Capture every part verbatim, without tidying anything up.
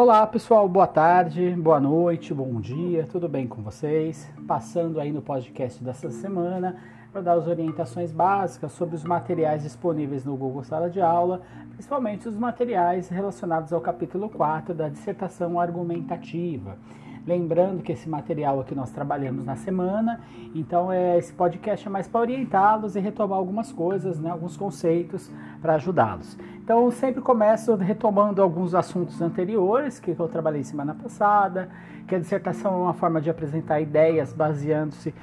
Olá pessoal, boa tarde, boa noite, bom dia, tudo bem com vocês? Passando aí no podcast dessa semana para dar as orientações básicas sobre os materiais disponíveis no Google Sala de Aula, principalmente os materiais relacionados ao capítulo quatro da dissertação argumentativa. Lembrando que esse material aqui nós trabalhamos na semana, então é, esse podcast é mais para orientá-los e retomar algumas coisas, né, alguns conceitos para ajudá-los. Então eu sempre começo retomando alguns assuntos anteriores que eu trabalhei semana passada, que a dissertação é uma forma de apresentar ideias baseando-se,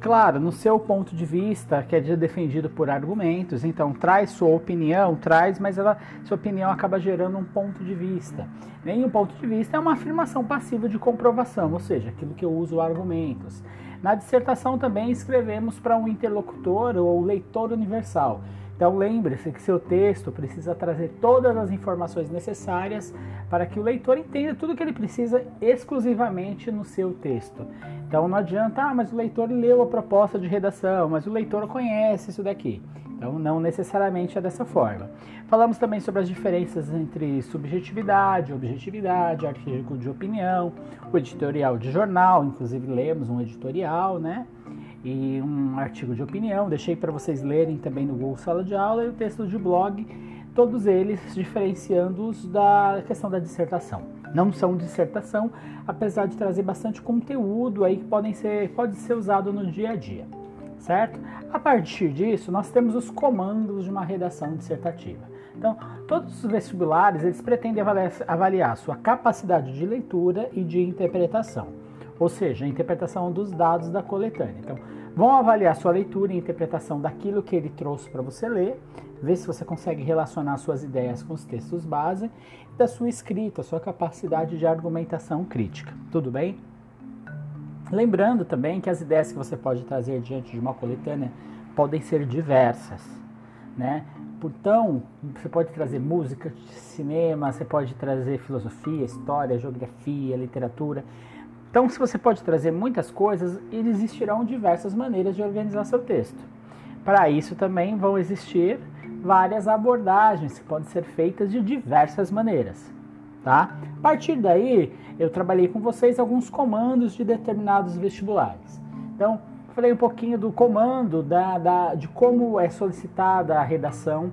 claro, no seu ponto de vista, que é defendido por argumentos, então traz sua opinião, traz, mas ela, sua opinião acaba gerando um ponto de vista. E o ponto de vista é uma afirmação passiva de comprovação, ou seja, aquilo que eu uso argumentos. Na dissertação também escrevemos para um interlocutor ou leitor universal. Então lembre-se que seu texto precisa trazer todas as informações necessárias para que o leitor entenda tudo o que ele precisa exclusivamente no seu texto. Então não adianta, ah, mas o leitor leu a proposta de redação, mas o leitor conhece isso daqui. Então não necessariamente é dessa forma. Falamos também sobre as diferenças entre subjetividade, objetividade, artigo de opinião, o editorial de jornal, inclusive lemos um editorial, né? E um artigo de opinião, deixei para vocês lerem também no Google Sala de Aula, e o texto de blog, todos eles diferenciando-os da questão da dissertação. Não são dissertação, apesar de trazer bastante conteúdo aí que podem ser, pode ser usado no dia a dia, certo? A partir disso, nós temos os comandos de uma redação dissertativa. Então, todos os vestibulares, eles pretendem avaliar, avaliar a sua capacidade de leitura e de interpretação. Ou seja, a interpretação dos dados da coletânea. Então, vão avaliar sua leitura e interpretação daquilo que ele trouxe para você ler, ver se você consegue relacionar suas ideias com os textos base, e da sua escrita, sua capacidade de argumentação crítica. Tudo bem? Lembrando também que as ideias que você pode trazer diante de uma coletânea podem ser diversas, né? Então, você pode trazer música, cinema, você pode trazer filosofia, história, geografia, literatura. Então, se você pode trazer muitas coisas, existirão diversas maneiras de organizar seu texto. Para isso também vão existir várias abordagens que podem ser feitas de diversas maneiras, tá? A partir daí, eu trabalhei com vocês alguns comandos de determinados vestibulares. Então, falei um pouquinho do comando, da, da, de como é solicitada a redação,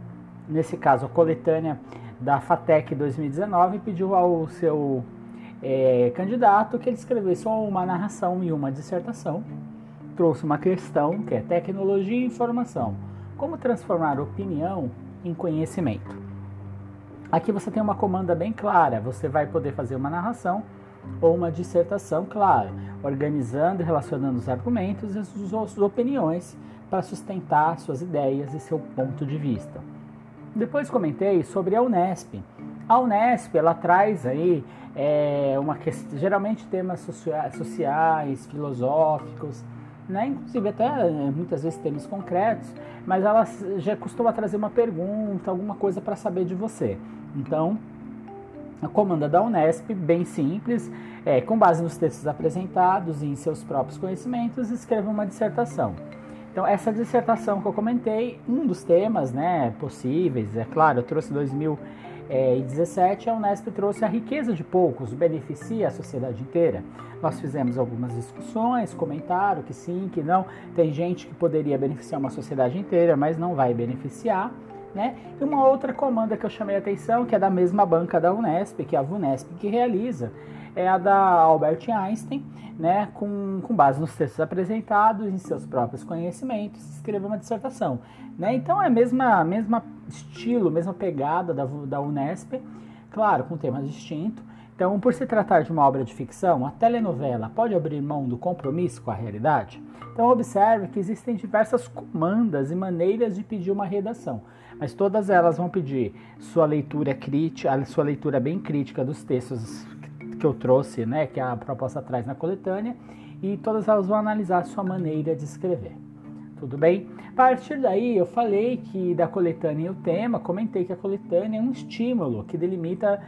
nesse caso a coletânea da FATEC dois mil e dezenove, pediu ao seu... É, candidato que ele escrevesse só uma narração e uma dissertação, trouxe uma questão que é tecnologia e informação, como transformar opinião em conhecimento. Aqui você tem uma comanda bem clara, você vai poder fazer uma narração ou uma dissertação, claro, organizando e relacionando os argumentos e as suas opiniões para sustentar suas ideias e seu ponto de vista. Depois comentei sobre a Unesp. A Unesp, ela traz aí é, uma questão, geralmente temas sociais, sociais filosóficos, né? Inclusive até muitas vezes temas concretos, mas ela já costuma trazer uma pergunta, alguma coisa para saber de você. Então, a comanda da Unesp, bem simples, é, com base nos textos apresentados e em seus próprios conhecimentos, escreva uma dissertação. Então, essa dissertação que eu comentei, um dos temas, né, possíveis, é claro, eu trouxe dois mil e dezessete, a Unesp trouxe a riqueza de poucos, beneficia a sociedade inteira. Nós fizemos algumas discussões, comentaram que sim, que não. Tem gente que poderia beneficiar uma sociedade inteira, mas não vai beneficiar, né? E uma outra comanda que eu chamei a atenção, que é da mesma banca da Unesp, que é a Vunesp, que realiza, é a da Albert Einstein, né, com, com base nos textos apresentados, em seus próprios conhecimentos, escreveu uma dissertação, né? Então é a mesma, mesma estilo, mesma pegada da, da Unesp, claro, com temas distintos. Então, por se tratar de uma obra de ficção, a telenovela pode abrir mão do compromisso com a realidade? Então, observe que existem diversas comandas e maneiras de pedir uma redação, mas todas elas vão pedir sua leitura crítica, sua leitura bem crítica dos textos que eu trouxe, né, que a proposta traz na coletânea, e todas elas vão analisar a sua maneira de escrever. Tudo bem? A partir daí, eu falei que da coletânea e o tema, comentei que a coletânea é um estímulo que delimita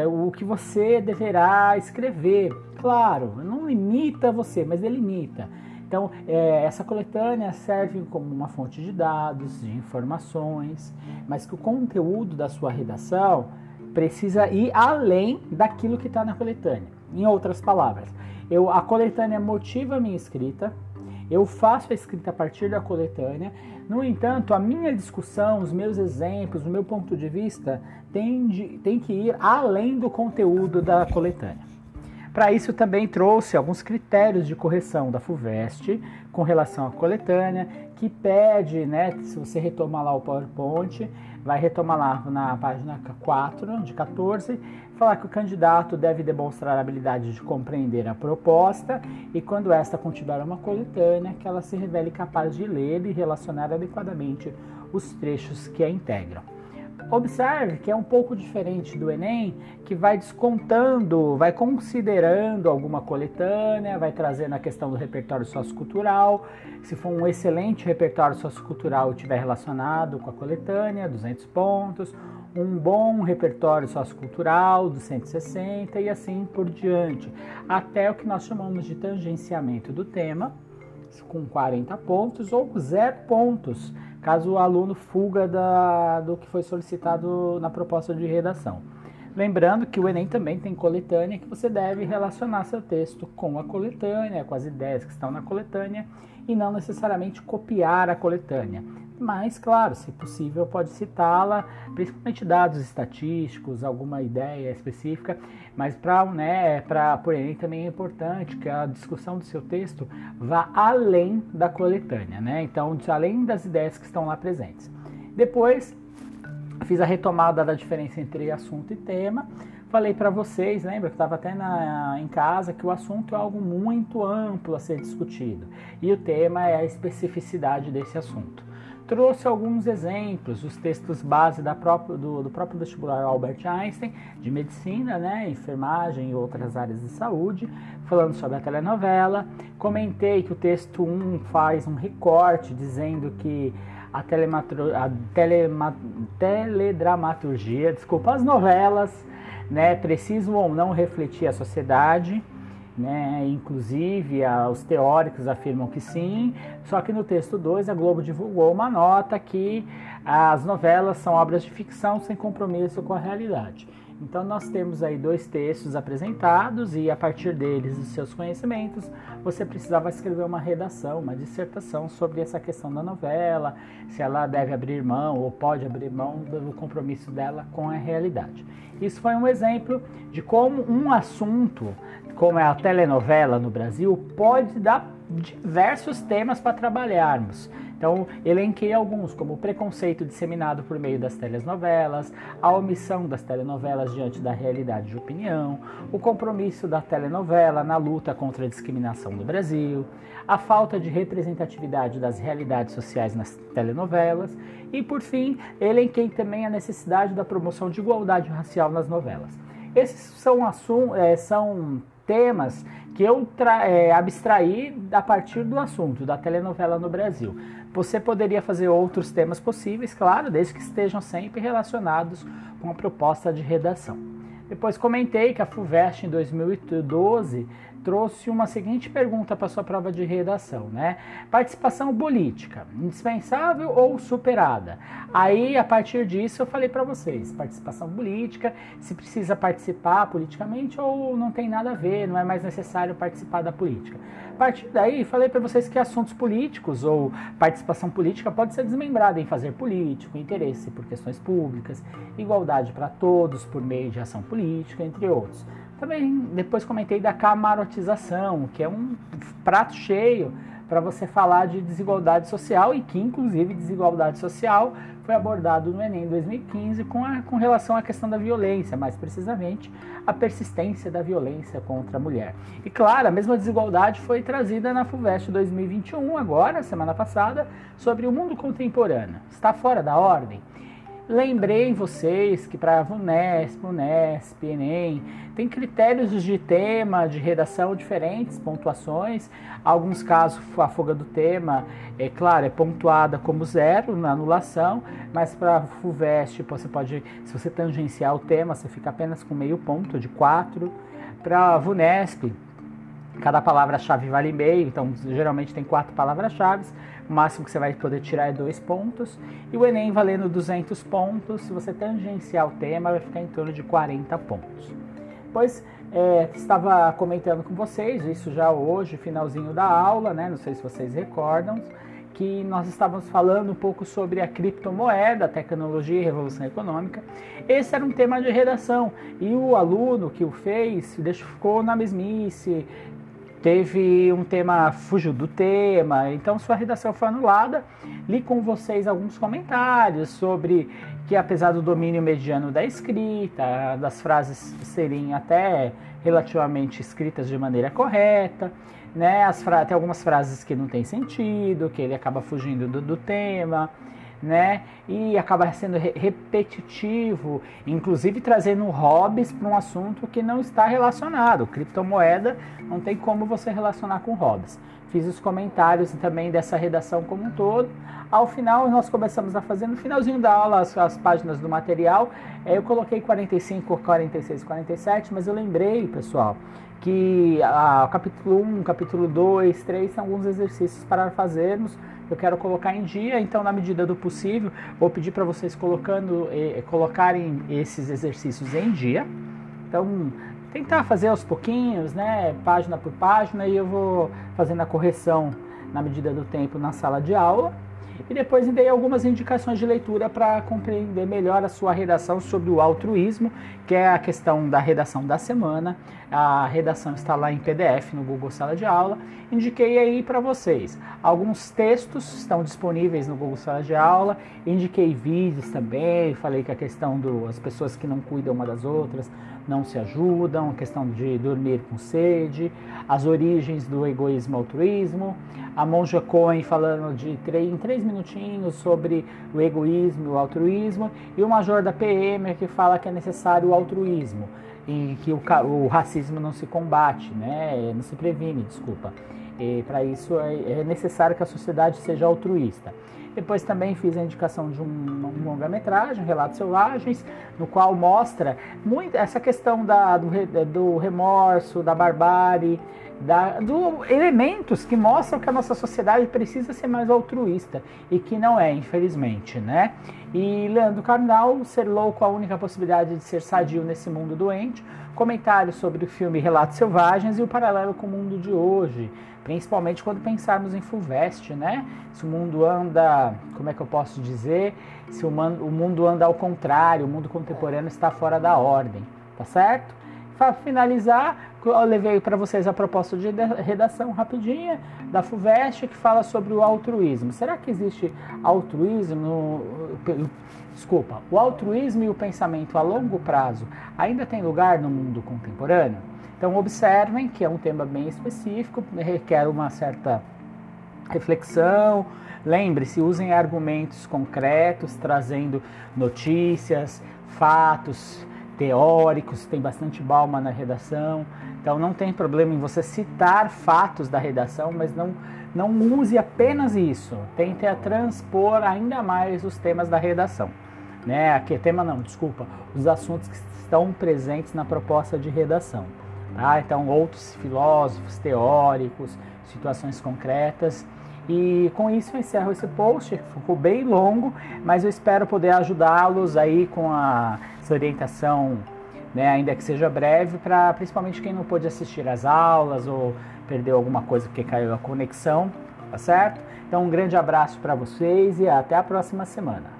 é, o que você deverá escrever. Claro, não limita você, mas delimita. Então, é, essa coletânea serve como uma fonte de dados, de informações, mas que o conteúdo da sua redação precisa ir além daquilo que está na coletânea. Em outras palavras, eu, a coletânea motiva a minha escrita, eu faço a escrita a partir da coletânea, no entanto, a minha discussão, os meus exemplos, o meu ponto de vista tem, de, tem que ir além do conteúdo da coletânea. Para isso, também trouxe alguns critérios de correção da FUVEST com relação à coletânea, que pede, né, se você retomar lá o PowerPoint, vai retomar lá na página quatro, de quatorze, falar que o candidato deve demonstrar a habilidade de compreender a proposta e, quando esta contiver uma coletânea, que ela se revele capaz de ler e relacionar adequadamente os trechos que a integram. Observe que é um pouco diferente do Enem, que vai descontando, vai considerando alguma coletânea, vai trazendo a questão do repertório sociocultural. Se for um excelente repertório sociocultural e estiver relacionado com a coletânea, duzentos pontos, um bom repertório sociocultural, dos cento e sessenta, e assim por diante, até o que nós chamamos de tangenciamento do tema, com quarenta pontos ou zero pontos, caso o aluno fuga da, do que foi solicitado na proposta de redação. Lembrando que o Enem também tem coletânea, que você deve relacionar seu texto com a coletânea, com as ideias que estão na coletânea, e não necessariamente copiar a coletânea. Mas, claro, se possível, pode citá-la, principalmente dados estatísticos, alguma ideia específica, mas para né, o Enem também é importante que a discussão do seu texto vá além da coletânea, né? Então, além das ideias que estão lá presentes. Depois, fiz a retomada da diferença entre assunto e tema. Falei para vocês, lembra que estava até na, em casa, que o assunto é algo muito amplo a ser discutido e o tema é a especificidade desse assunto. Trouxe alguns exemplos, os textos base da própria, do, do próprio vestibular Albert Einstein, de medicina, né, enfermagem e outras áreas de saúde, falando sobre a telenovela. Comentei que o texto um faz um recorte dizendo que a, a telema, teledramaturgia, desculpa, as novelas, né, precisam ou não refletir a sociedade, né, inclusive a, os teóricos afirmam que sim, só que no texto dois a Globo divulgou uma nota que as novelas são obras de ficção sem compromisso com a realidade. Então nós temos aí dois textos apresentados e a partir deles os seus conhecimentos, você precisava escrever uma redação, uma dissertação sobre essa questão da novela, se ela deve abrir mão ou pode abrir mão do compromisso dela com a realidade. Isso foi um exemplo de como um assunto, como é a telenovela no Brasil, pode dar diversos temas para trabalharmos. Então, elenquei alguns, como o preconceito disseminado por meio das telenovelas, a omissão das telenovelas diante da realidade de opinião, o compromisso da telenovela na luta contra a discriminação no Brasil, a falta de representatividade das realidades sociais nas telenovelas e, por fim, elenquei também a necessidade da promoção de igualdade racial nas novelas. Esses são assuntos, é, são temas que eu tra- é, abstraí a partir do assunto da telenovela no Brasil. Você poderia fazer outros temas possíveis, claro, desde que estejam sempre relacionados com a proposta de redação. Depois comentei que a FUVEST, em dois mil e doze, trouxe uma seguinte pergunta para sua prova de redação, né? Participação política, indispensável ou superada? Aí, a partir disso, eu falei para vocês, participação política, se precisa participar politicamente ou não tem nada a ver, não é mais necessário participar da política. A partir daí, falei para vocês que assuntos políticos ou participação política pode ser desmembrada em fazer político, interesse por questões públicas, igualdade para todos por meio de ação política, entre outros. Também depois comentei da camarotização, que é um prato cheio para você falar de desigualdade social e que, inclusive, desigualdade social foi abordado no Enem dois mil e quinze com, a, com relação à questão da violência, mais precisamente a persistência da violência contra a mulher. E, claro, a mesma desigualdade foi trazida na FUVEST dois mil e vinte e um, agora, semana passada, sobre o mundo contemporâneo. Está fora da ordem? Lembrei vocês que para a Vunesp, Unesp, Enem, tem critérios de tema, de redação diferentes, pontuações. Alguns casos a folga do tema, é claro, é pontuada como zero na anulação, mas para a FUVEST, você pode, se você tangenciar o tema, você fica apenas com meio ponto de quatro. Para a Vunesp, Cada palavra-chave vale meio, então geralmente tem quatro palavras-chave. O máximo que você vai poder tirar é dois pontos. E o Enem valendo duzentos pontos, se você tangenciar o tema, vai ficar em torno de quarenta pontos. Pois, é, estava comentando com vocês, isso já hoje, finalzinho da aula, né? Não sei se vocês recordam, que nós estávamos falando um pouco sobre a criptomoeda, a tecnologia e revolução econômica. Esse era um tema de redação e o aluno que o fez ficou na mesmice, teve um tema, fugiu do tema, então sua redação foi anulada. Li com vocês alguns comentários sobre que, apesar do domínio mediano da escrita, das frases serem até relativamente escritas de maneira correta, né, as fra... tem algumas frases que não tem sentido, que ele acaba fugindo do, do tema, né, e acaba sendo re repetitivo, inclusive trazendo hobbies para um assunto que não está relacionado. Criptomoeda não tem como você relacionar com hobbies. Fiz os comentários também dessa redação como um todo. Ao final, nós começamos a fazer, no finalzinho da aula, as, as páginas do material. Eu coloquei quarenta e cinco, quarenta e seis, quarenta e sete, mas eu lembrei, pessoal, que ah, capítulo um, capítulo dois, três, são alguns exercícios para fazermos. Eu quero colocar em dia, então, na medida do possível, vou pedir para vocês colocando, eh, colocarem esses exercícios em dia. Então, tentar fazer aos pouquinhos, né, página por página, e eu vou fazendo a correção na medida do tempo na sala de aula. E depois dei algumas indicações de leitura para compreender melhor a sua redação sobre o altruísmo, que é a questão da redação da semana. A redação está lá em P D F no Google Sala de Aula. Indiquei aí para vocês. Alguns textos estão disponíveis no Google Sala de Aula. Indiquei vídeos também. Falei que a questão das pessoas que não cuidam uma das outras não se ajudam, a questão de dormir com sede, as origens do egoísmo e altruísmo, a Monja Cohen falando de três, em três minutinhos sobre o egoísmo e o altruísmo, e o major da P M que fala que é necessário o altruísmo, e que o, o racismo não se combate, né? Não se previne, desculpa. Para isso é, é necessário que a sociedade seja altruísta. Depois também fiz a indicação de um, um longa-metragem, Relatos Selvagens, no qual mostra muito essa questão da, do, do remorso, da barbárie, da, do elementos que mostram que a nossa sociedade precisa ser mais altruísta, e que não é, infelizmente, né? E Leandro Carnal, Ser Louco, a única possibilidade de ser sadio nesse mundo doente, comentários sobre o filme Relatos Selvagens e o paralelo com o mundo de hoje, principalmente quando pensarmos em FUVEST, né? Se o mundo anda, como é que eu posso dizer? Se o mundo anda ao contrário, o mundo contemporâneo está fora da ordem, tá certo? Para finalizar, eu levei para vocês a proposta de redação rapidinha da FUVEST, que fala sobre o altruísmo. Será que existe altruísmo, no, desculpa, o altruísmo e o pensamento a longo prazo ainda tem lugar no mundo contemporâneo? Então observem que é um tema bem específico, requer uma certa reflexão. Lembre-se, usem argumentos concretos, trazendo notícias, fatos teóricos, tem bastante balma na redação, então não tem problema em você citar fatos da redação, mas não, não use apenas isso, tente a transpor ainda mais os temas da redação, né? Aqui, tema não, desculpa, os assuntos que estão presentes na proposta de redação, tá? Então outros filósofos, teóricos, situações concretas. E com isso eu encerro esse post, ficou bem longo, mas eu espero poder ajudá-los aí com a essa orientação, né, ainda que seja breve, para principalmente quem não pôde assistir às aulas ou perdeu alguma coisa porque caiu a conexão, tá certo? Então um grande abraço para vocês e até a próxima semana.